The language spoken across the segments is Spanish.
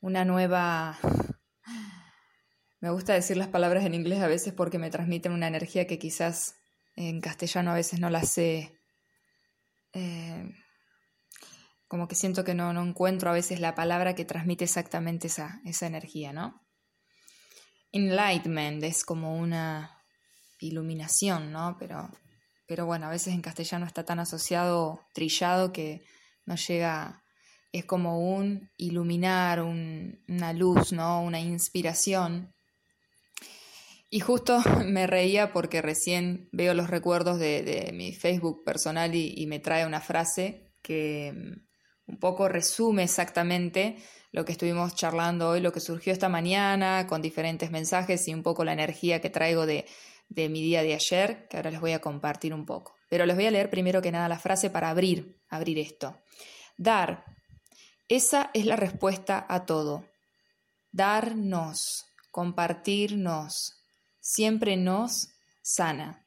una nueva... Me gusta decir las palabras en inglés a veces porque me transmiten una energía que quizás en castellano a veces no la sé. Como que siento que no encuentro a veces la palabra que transmite exactamente esa energía, ¿no? Enlightenment es como una iluminación, ¿no? Pero bueno, a veces en castellano está tan asociado, trillado, que no llega... Es como un iluminar, una luz, ¿no? Una inspiración. Y justo me reía porque recién veo los recuerdos de mi Facebook personal y me trae una frase que un poco resume exactamente lo que estuvimos charlando hoy, lo que surgió esta mañana con diferentes mensajes y un poco la energía que traigo de mi día de ayer, que ahora les voy a compartir un poco. Pero les voy a leer primero que nada la frase para abrir esto. Dar. Esa es la respuesta a todo. Darnos, compartirnos, siempre nos sana.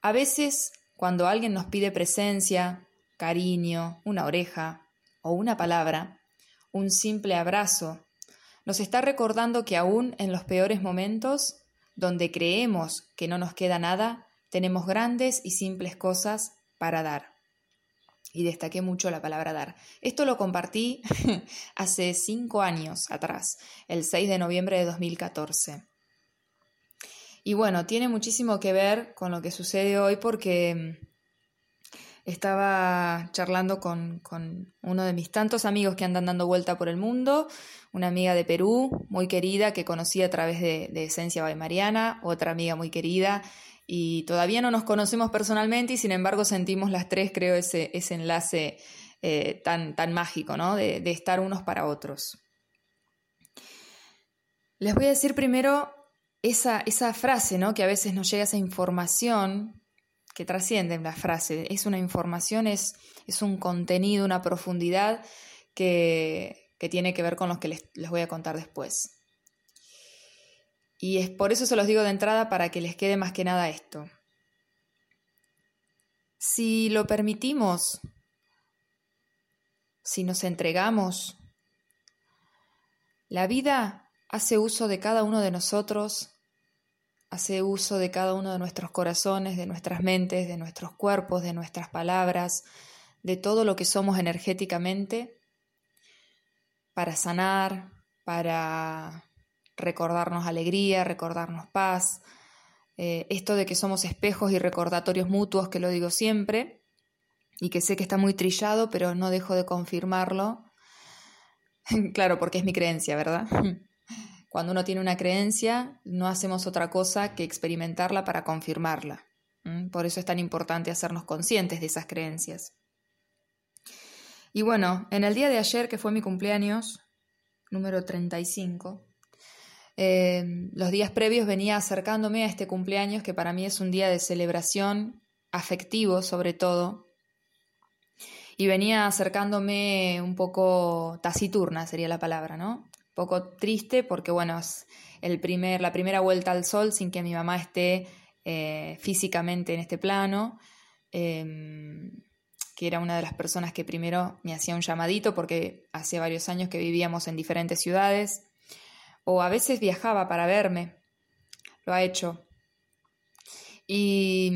A veces, cuando alguien nos pide presencia, cariño, una oreja o una palabra, un simple abrazo, nos está recordando que aún en los peores momentos, donde creemos que no nos queda nada, tenemos grandes y simples cosas para dar. Y destaqué mucho la palabra dar. Esto lo compartí hace 5 años atrás, el 6 de noviembre de 2014. Y bueno, tiene muchísimo que ver con lo que sucede hoy porque estaba charlando con uno de mis tantos amigos que andan dando vuelta por el mundo, una amiga de Perú, muy querida, que conocí a través de Esencia Baimariana, otra amiga muy querida, y todavía no nos conocemos personalmente y sin embargo sentimos las tres, creo, ese enlace tan mágico, ¿no? De estar unos para otros. Les voy a decir primero esa frase, ¿no? Que a veces nos llega esa información que trasciende la frase. Es una información, es un contenido, una profundidad que tiene que ver con los que les voy a contar después. Y es por eso se los digo de entrada para que les quede más que nada esto. Si lo permitimos, si nos entregamos, la vida hace uso de cada uno de nosotros, hace uso de cada uno de nuestros corazones, de nuestras mentes, de nuestros cuerpos, de nuestras palabras, de todo lo que somos energéticamente, para sanar, para... recordarnos alegría, recordarnos paz, esto de que somos espejos y recordatorios mutuos, que lo digo siempre, y que sé que está muy trillado, pero no dejo de confirmarlo, claro, porque es mi creencia, ¿verdad? Cuando uno tiene una creencia, no hacemos otra cosa que experimentarla para confirmarla, por eso es tan importante hacernos conscientes de esas creencias. Y bueno, en el día de ayer, que fue mi cumpleaños, número 35, los días previos venía acercándome a este cumpleaños que para mí es un día de celebración, afectivo sobre todo, y venía acercándome un poco taciturna sería la palabra, ¿no? Un poco triste porque bueno, es la primera vuelta al sol sin que mi mamá esté físicamente en este plano, que era una de las personas que primero me hacía un llamadito porque hace varios años que vivíamos en diferentes ciudades, o a veces viajaba para verme, lo ha hecho, y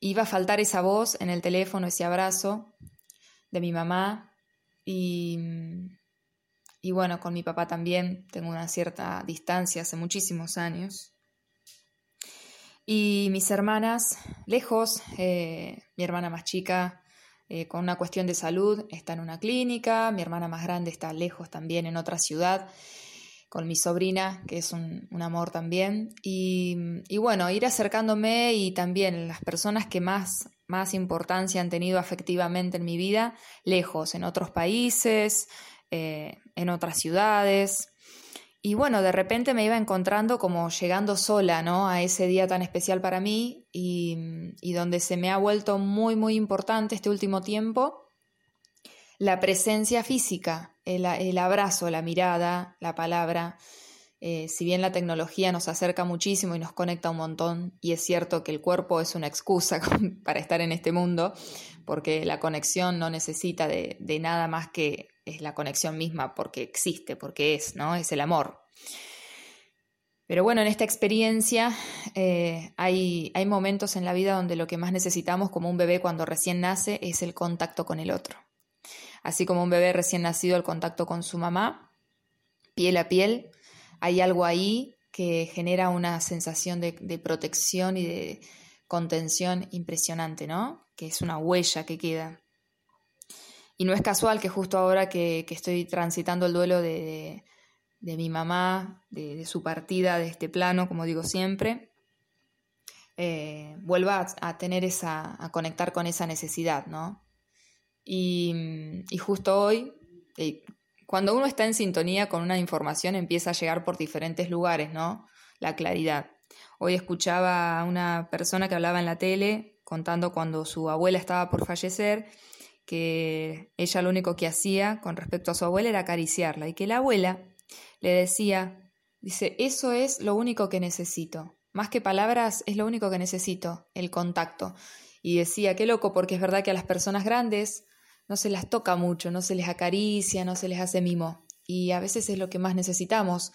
iba a faltar esa voz en el teléfono, ese abrazo de mi mamá, y bueno, con mi papá también, tengo una cierta distancia hace muchísimos años, y mis hermanas lejos, mi hermana más chica, con una cuestión de salud, está en una clínica, mi hermana más grande está lejos también en otra ciudad, con mi sobrina, que es un amor también, y bueno, ir acercándome y también las personas que más importancia han tenido afectivamente en mi vida, lejos, en otros países, en otras ciudades, y bueno, de repente me iba encontrando como llegando sola, ¿no? A ese día tan especial para mí, y donde se me ha vuelto muy, muy importante este último tiempo, la presencia física, el abrazo, la mirada, la palabra, si bien la tecnología nos acerca muchísimo y nos conecta un montón, y es cierto que el cuerpo es una excusa para estar en este mundo, porque la conexión no necesita de nada más que es la conexión misma, porque existe, porque es, ¿no? Es el amor. Pero bueno, en esta experiencia hay momentos en la vida donde lo que más necesitamos, como un bebé cuando recién nace, es el contacto con el otro. Así como un bebé recién nacido, el contacto con su mamá, piel a piel, hay algo ahí que genera una sensación de protección y de contención impresionante, ¿no? Que es una huella que queda. Y no es casual que justo ahora que estoy transitando el duelo de mi mamá, de su partida de este plano, como digo siempre, vuelva a tener a conectar con esa necesidad, ¿no? Y justo hoy, cuando uno está en sintonía con una información, empieza a llegar por diferentes lugares, ¿no? La claridad. Hoy escuchaba a una persona que hablaba en la tele, contando cuando su abuela estaba por fallecer, que ella lo único que hacía con respecto a su abuela era acariciarla, y que la abuela le decía, dice, eso es lo único que necesito, más que palabras es lo único que necesito, el contacto. Y decía, qué loco, porque es verdad que a las personas grandes no se las toca mucho, no se les acaricia, no se les hace mimo, y a veces es lo que más necesitamos,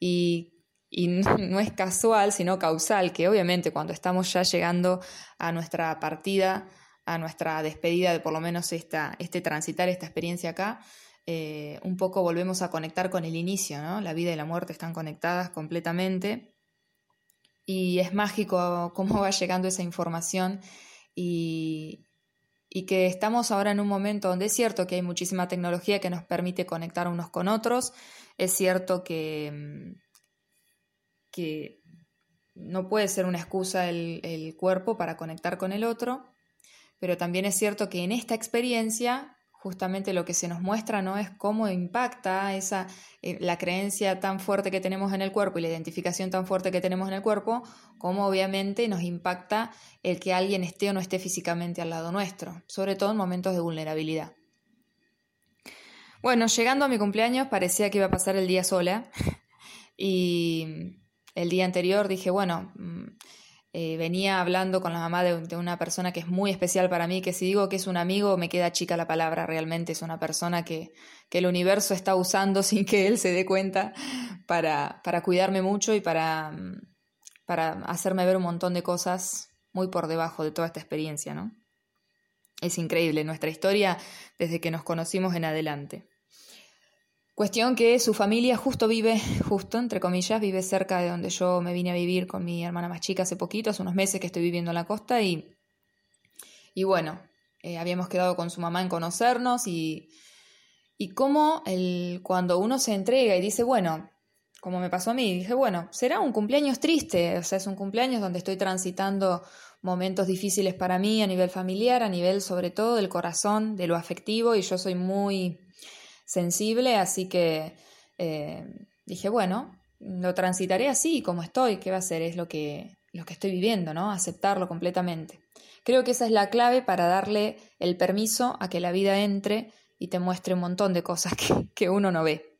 y no es casual, sino causal, que obviamente cuando estamos ya llegando a nuestra partida, a nuestra despedida de por lo menos este transitar, esta experiencia acá, un poco volvemos a conectar con el inicio, ¿no? La vida y la muerte están conectadas completamente, y es mágico cómo va llegando esa información, y que estamos ahora en un momento donde es cierto que hay muchísima tecnología que nos permite conectar unos con otros, es cierto que no puede ser una excusa el cuerpo para conectar con el otro, pero también es cierto que en esta experiencia justamente lo que se nos muestra, ¿no?, es cómo impacta la creencia tan fuerte que tenemos en el cuerpo y la identificación tan fuerte que tenemos en el cuerpo, cómo obviamente nos impacta el que alguien esté o no esté físicamente al lado nuestro, sobre todo en momentos de vulnerabilidad. Bueno, llegando a mi cumpleaños parecía que iba a pasar el día sola, y el día anterior dije, bueno... venía hablando con la mamá de una persona que es muy especial para mí, que si digo que es un amigo me queda chica la palabra, realmente es una persona que el universo está usando sin que él se dé cuenta para cuidarme mucho y para hacerme ver un montón de cosas muy por debajo de toda esta experiencia, ¿no? Es increíble nuestra historia desde que nos conocimos en adelante. Cuestión que su familia justo entre comillas, vive cerca de donde yo me vine a vivir con mi hermana más chica hace poquito, hace unos meses que estoy viviendo en la costa, y bueno, habíamos quedado con su mamá en conocernos, y cómo cuando uno se entrega y dice, bueno, como me pasó a mí, dije, bueno, será un cumpleaños triste, o sea, es un cumpleaños donde estoy transitando momentos difíciles para mí a nivel familiar, a nivel sobre todo del corazón, de lo afectivo, y yo soy muy... sensible, así que dije, bueno, lo transitaré así como estoy, ¿qué va a ser? Es lo que estoy viviendo, ¿no? Aceptarlo completamente. Creo que esa es la clave para darle el permiso a que la vida entre y te muestre un montón de cosas que uno no ve.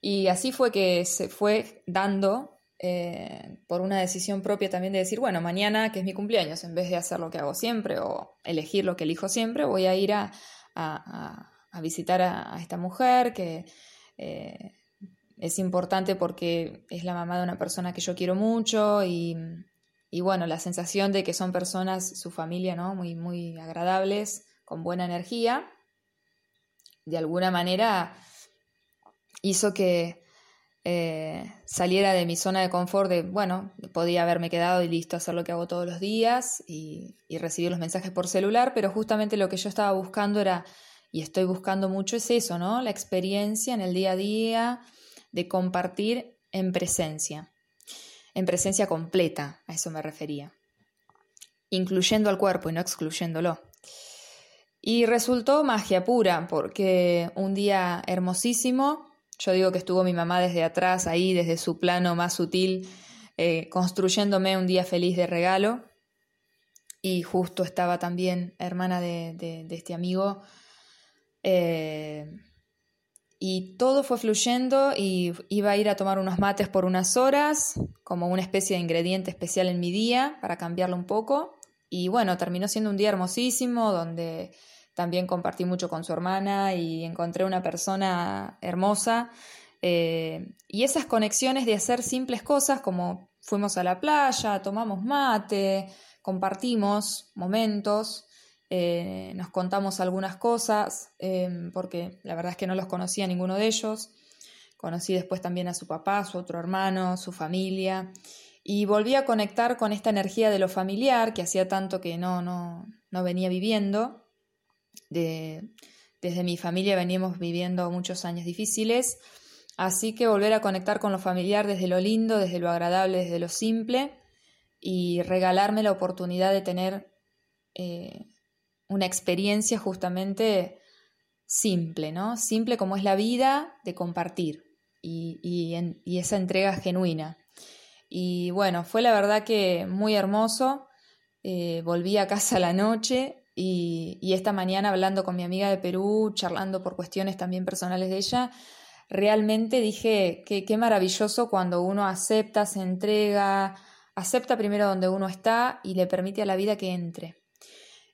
Y así fue que se fue dando por una decisión propia también de decir, bueno, mañana que es mi cumpleaños, en vez de hacer lo que hago siempre o elegir lo que elijo siempre, voy a ir a visitar a esta mujer que es importante porque es la mamá de una persona que yo quiero mucho, y bueno, la sensación de que son personas, su familia, ¿no?, muy, muy agradables, con buena energía, de alguna manera hizo que saliera de mi zona de confort de, bueno, podía haberme quedado y listo, hacer lo que hago todos los días y recibir los mensajes por celular, pero justamente lo que yo estaba buscando era... Y estoy buscando mucho es eso, ¿no? La experiencia en el día a día de compartir en presencia completa, a eso me refería, incluyendo al cuerpo y no excluyéndolo. Y resultó magia pura, porque un día hermosísimo, yo digo que estuvo mi mamá desde atrás, ahí, desde su plano más sutil, construyéndome un día feliz de regalo, y justo estaba también hermana de este amigo, y todo fue fluyendo, y iba a ir a tomar unos mates por unas horas como una especie de ingrediente especial en mi día para cambiarlo un poco, y bueno, terminó siendo un día hermosísimo donde también compartí mucho con su hermana y encontré una persona hermosa. Y esas conexiones de hacer simples cosas, como fuimos a la playa, tomamos mate, compartimos momentos, nos contamos algunas cosas, porque la verdad es que no los conocía a ninguno de ellos. Conocí después también a su papá, su otro hermano, su familia, y volví a conectar con esta energía de lo familiar que hacía tanto que no venía viviendo. Desde mi familia veníamos viviendo muchos años difíciles, así que volver a conectar con lo familiar desde lo lindo, desde lo agradable, desde lo simple, y regalarme la oportunidad de tener una experiencia justamente simple, ¿no? Simple como es la vida, de compartir y esa entrega genuina. Y bueno, fue la verdad que muy hermoso. Volví a casa a la noche y esta mañana, hablando con mi amiga de Perú, charlando por cuestiones también personales de ella, realmente dije que qué maravilloso cuando uno acepta, se entrega, acepta primero donde uno está y le permite a la vida que entre.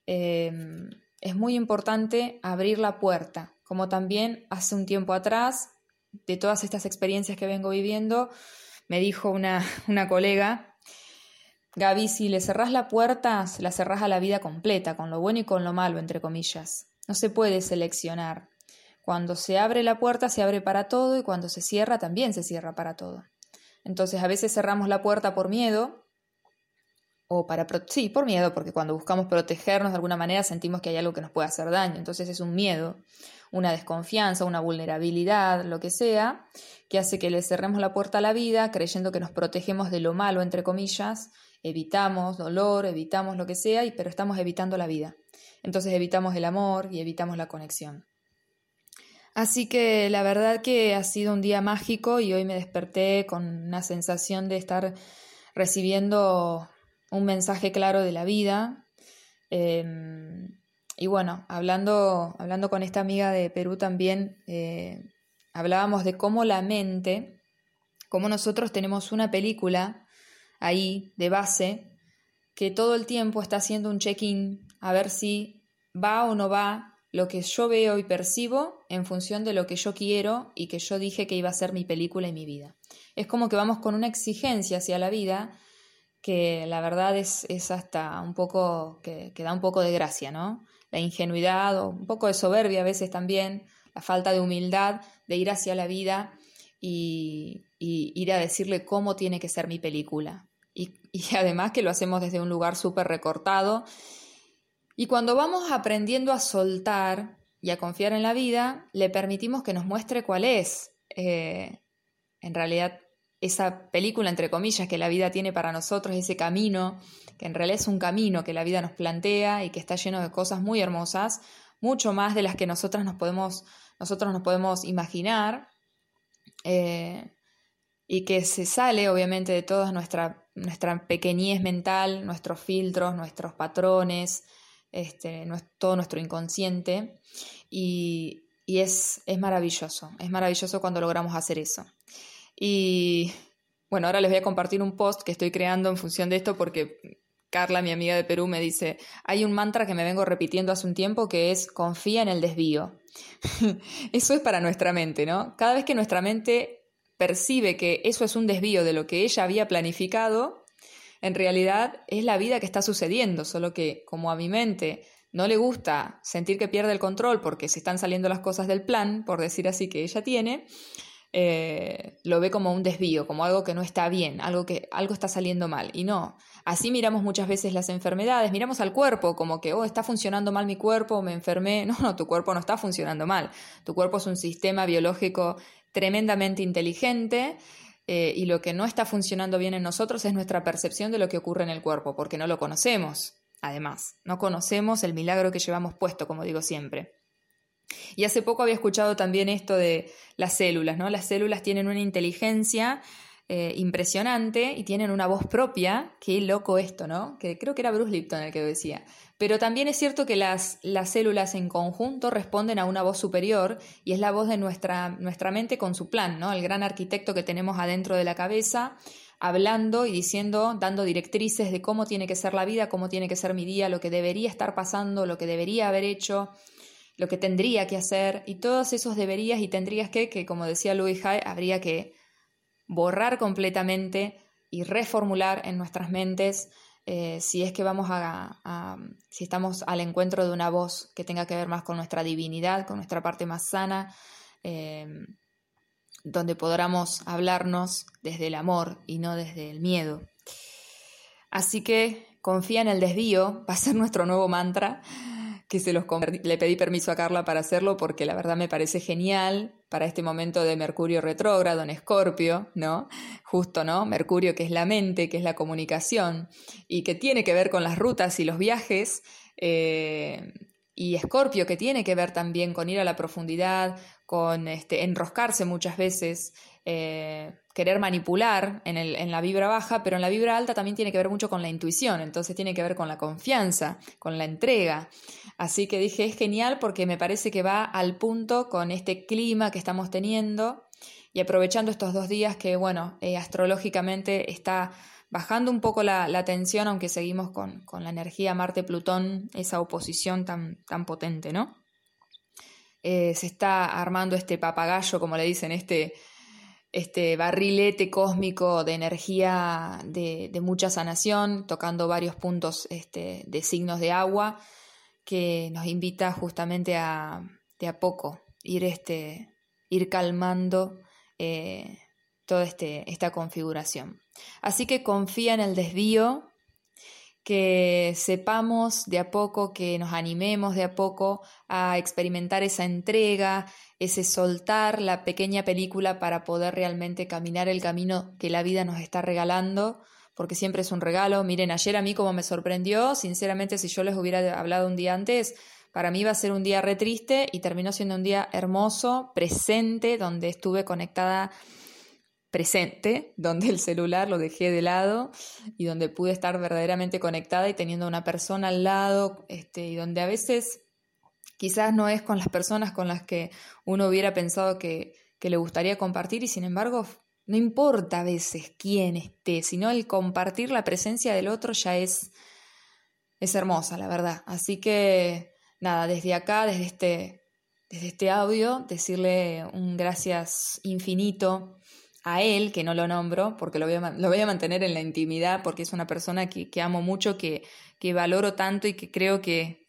Es muy importante abrir la puerta, como también hace un tiempo atrás, de todas estas experiencias que vengo viviendo, me dijo una colega, Gaby, si le cerrás la puerta, la cerrás a la vida completa, con lo bueno y con lo malo, entre comillas. No se puede seleccionar. Cuando se abre la puerta, se abre para todo, y cuando se cierra, también se cierra para todo. Entonces, a veces cerramos la puerta por miedo, por miedo, porque cuando buscamos protegernos de alguna manera sentimos que hay algo que nos puede hacer daño. Entonces es un miedo, una desconfianza, una vulnerabilidad, lo que sea, que hace que le cerremos la puerta a la vida creyendo que nos protegemos de lo malo, entre comillas, evitamos dolor, evitamos lo que sea, pero estamos evitando la vida. Entonces evitamos el amor y evitamos la conexión. Así que la verdad que ha sido un día mágico y hoy me desperté con una sensación de estar recibiendo un mensaje claro de la vida, y bueno, hablando con esta amiga de Perú también, hablábamos de cómo la mente, cómo nosotros tenemos una película ahí de base, que todo el tiempo está haciendo un check-in, a ver si va o no va lo que yo veo y percibo en función de lo que yo quiero y que yo dije que iba a ser mi película y mi vida. Es como que vamos con una exigencia hacia la vida, que la verdad es hasta un poco, que da un poco de gracia, ¿no? La ingenuidad o un poco de soberbia a veces también, la falta de humildad de ir hacia la vida y ir a decirle cómo tiene que ser mi película. Y además que lo hacemos desde un lugar súper recortado. Y cuando vamos aprendiendo a soltar y a confiar en la vida, le permitimos que nos muestre cuál es, en realidad, esa película, entre comillas, que la vida tiene para nosotros, ese camino, que en realidad es un camino que la vida nos plantea y que está lleno de cosas muy hermosas, mucho más de las que nosotros nos podemos imaginar, y que se sale, obviamente, de toda nuestra pequeñez mental, nuestros filtros, nuestros patrones, todo nuestro inconsciente, y es maravilloso. Es maravilloso cuando logramos hacer eso. Y bueno, ahora les voy a compartir un post que estoy creando en función de esto, porque Carla, mi amiga de Perú, me dice, hay un mantra que me vengo repitiendo hace un tiempo que es confía en el desvío. Eso es para nuestra mente, ¿no? Cada vez que nuestra mente percibe que eso es un desvío de lo que ella había planificado, en realidad es la vida que está sucediendo, solo que como a mi mente no le gusta sentir que pierde el control porque se están saliendo las cosas del plan, por decir así, que ella tiene, lo ve como un desvío, como algo que no está bien, algo está saliendo mal. Y no, así miramos muchas veces las enfermedades, miramos al cuerpo como que, está funcionando mal mi cuerpo, me enfermé. No, tu cuerpo no está funcionando mal. Tu cuerpo es un sistema biológico tremendamente inteligente, y lo que no está funcionando bien en nosotros es nuestra percepción de lo que ocurre en el cuerpo, porque no lo conocemos. Además, no conocemos el milagro que llevamos puesto, como digo siempre. Y hace poco había escuchado también esto de las células, ¿no? Las células tienen una inteligencia impresionante y tienen una voz propia. Qué loco esto, ¿no? Que creo que era Bruce Lipton el que lo decía. Pero también es cierto que las células en conjunto responden a una voz superior, y es la voz de nuestra mente con su plan, ¿no? El gran arquitecto que tenemos adentro de la cabeza, hablando y diciendo, dando directrices de cómo tiene que ser la vida, cómo tiene que ser mi día, lo que debería estar pasando, lo que debería haber hecho. lo que tendría que hacer, y todos esos deberías y tendrías que como decía Louise Hay, habría que borrar completamente y reformular en nuestras mentes si es que vamos si estamos al encuentro de una voz que tenga que ver más con nuestra divinidad, con nuestra parte más sana, donde podamos hablarnos desde el amor y no desde el miedo. Así que confía en el desvío, va a ser nuestro nuevo mantra, que le pedí permiso a Carla para hacerlo porque la verdad me parece genial para este momento de Mercurio retrógrado en Escorpio, ¿no? Justo, ¿no? Mercurio, que es la mente, que es la comunicación y que tiene que ver con las rutas y los viajes, y Escorpio, que tiene que ver también con ir a la profundidad, con enroscarse muchas veces, querer manipular en la vibra baja, pero en la vibra alta también tiene que ver mucho con la intuición, entonces tiene que ver con la confianza, con la entrega. Así que dije, es genial porque me parece que va al punto con este clima que estamos teniendo y aprovechando estos 2 días que, bueno, astrológicamente está bajando un poco la tensión, aunque seguimos con la energía Marte-Plutón, esa oposición tan, tan potente, ¿no? Se está armando este papagayo, como le dicen, este barrilete cósmico de energía de mucha sanación, tocando varios puntos de signos de agua, que nos invita justamente a, de a poco, ir calmando toda esta configuración. Así que confía en el desvío, que sepamos de a poco, que nos animemos de a poco a experimentar esa entrega, ese soltar la pequeña película para poder realmente caminar el camino que la vida nos está regalando, porque siempre es un regalo. Miren, ayer a mí como me sorprendió, sinceramente si yo les hubiera hablado un día antes, para mí iba a ser un día re triste y terminó siendo un día hermoso, presente, donde estuve conectada presente, donde el celular lo dejé de lado y donde pude estar verdaderamente conectada y teniendo una persona al lado, y donde a veces quizás no es con las personas con las que uno hubiera pensado que le gustaría compartir, y sin embargo no importa a veces quién esté, sino el compartir la presencia del otro ya es hermosa, la verdad. Así que nada, desde acá, desde este audio, decirle un gracias infinito a él, que no lo nombro, porque lo voy a mantener en la intimidad, porque es una persona que amo mucho, que valoro tanto y que creo que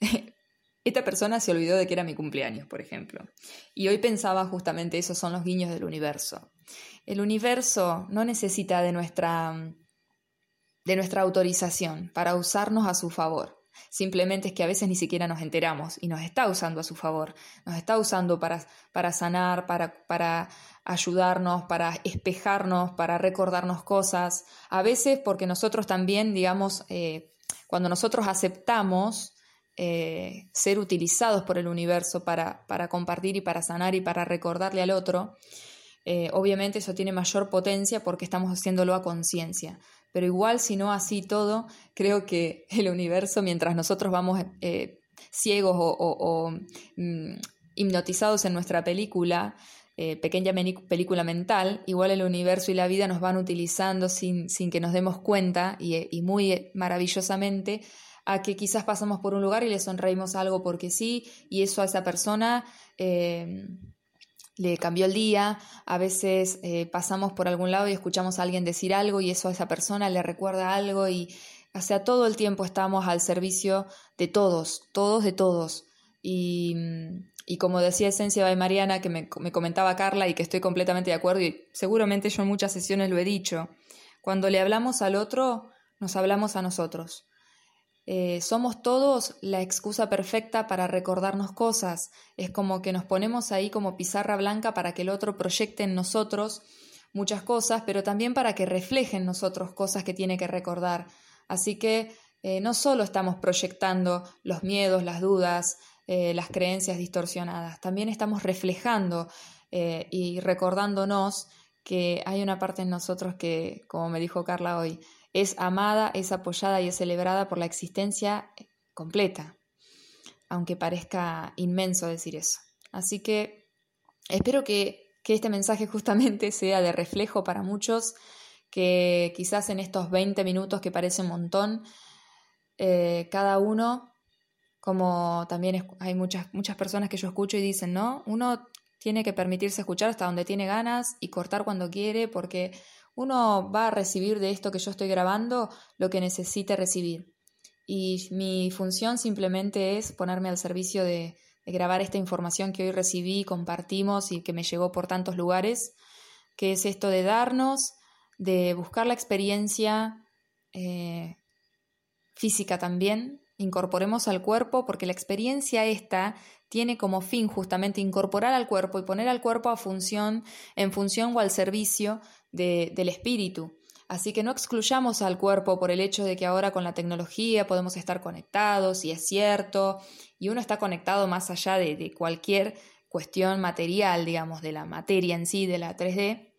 esta persona se olvidó de que era mi cumpleaños, por ejemplo. Y hoy pensaba justamente, esos son los guiños del universo. El universo no necesita de nuestra autorización para usarnos a su favor. Simplemente es que a veces ni siquiera nos enteramos y nos está usando a su favor, nos está usando para sanar, para ayudarnos, para espejarnos, para recordarnos cosas. A veces porque nosotros también, digamos, cuando nosotros aceptamos ser utilizados por el universo para compartir y para sanar y para recordarle al otro, obviamente eso tiene mayor potencia porque estamos haciéndolo a conciencia. Pero igual, si no así todo, creo que el universo, mientras nosotros vamos ciegos o hipnotizados en nuestra película, pequeña película mental, igual el universo y la vida nos van utilizando sin que nos demos cuenta y muy maravillosamente, a que quizás pasamos por un lugar y le sonreímos algo porque sí, y eso a esa persona le cambió el día. A veces pasamos por algún lado y escuchamos a alguien decir algo y eso a esa persona le recuerda algo, y o sea, todo el tiempo estamos al servicio de todos. Y como decía Esencia Baimariana, que me comentaba Carla y que estoy completamente de acuerdo, y seguramente yo en muchas sesiones lo he dicho, cuando le hablamos al otro, nos hablamos a nosotros. Somos todos la excusa perfecta para recordarnos cosas. Es como que nos ponemos ahí como pizarra blanca para que el otro proyecte en nosotros muchas cosas, pero también para que refleje en nosotros cosas que tiene que recordar. Así que no solo estamos proyectando los miedos, las dudas, las creencias distorsionadas, también estamos reflejando y recordándonos que hay una parte en nosotros que, como me dijo Carla hoy, es amada, es apoyada y es celebrada por la existencia completa, aunque parezca inmenso decir eso. Así que espero que este mensaje justamente sea de reflejo para muchos, que quizás en estos 20 minutos que parecen un montón, cada uno como también hay muchas personas que yo escucho y dicen, ¿no? Uno tiene que permitirse escuchar hasta donde tiene ganas y cortar cuando quiere, porque uno va a recibir de esto que yo estoy grabando lo que necesite recibir. Y mi función simplemente es ponerme al servicio de grabar esta información que hoy recibí, compartimos y que me llegó por tantos lugares, que es esto de darnos, de buscar la experiencia física también. Incorporemos al cuerpo, porque la experiencia esta tiene como fin justamente incorporar al cuerpo y poner al cuerpo en función o al servicio del espíritu. Así que no excluyamos al cuerpo por el hecho de que ahora con la tecnología podemos estar conectados, y es cierto, y uno está conectado más allá de cualquier cuestión material, digamos, de la materia en sí, de la 3D,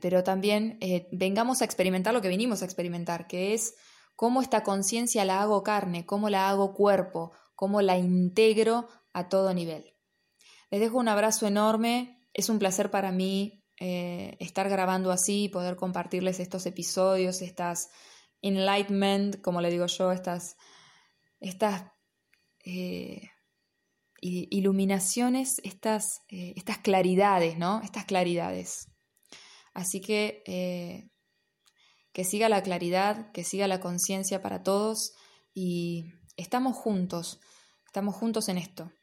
pero también vengamos a experimentar lo que vinimos a experimentar, que es cómo esta conciencia la hago carne, cómo la hago cuerpo, cómo la integro a todo nivel. Les dejo un abrazo enorme, es un placer para mí estar grabando así, poder compartirles estos episodios, estas enlightenment, como le digo yo, estas iluminaciones, estas claridades, ¿no? Estas claridades. Así que siga la claridad, que siga la conciencia para todos, y estamos juntos en esto.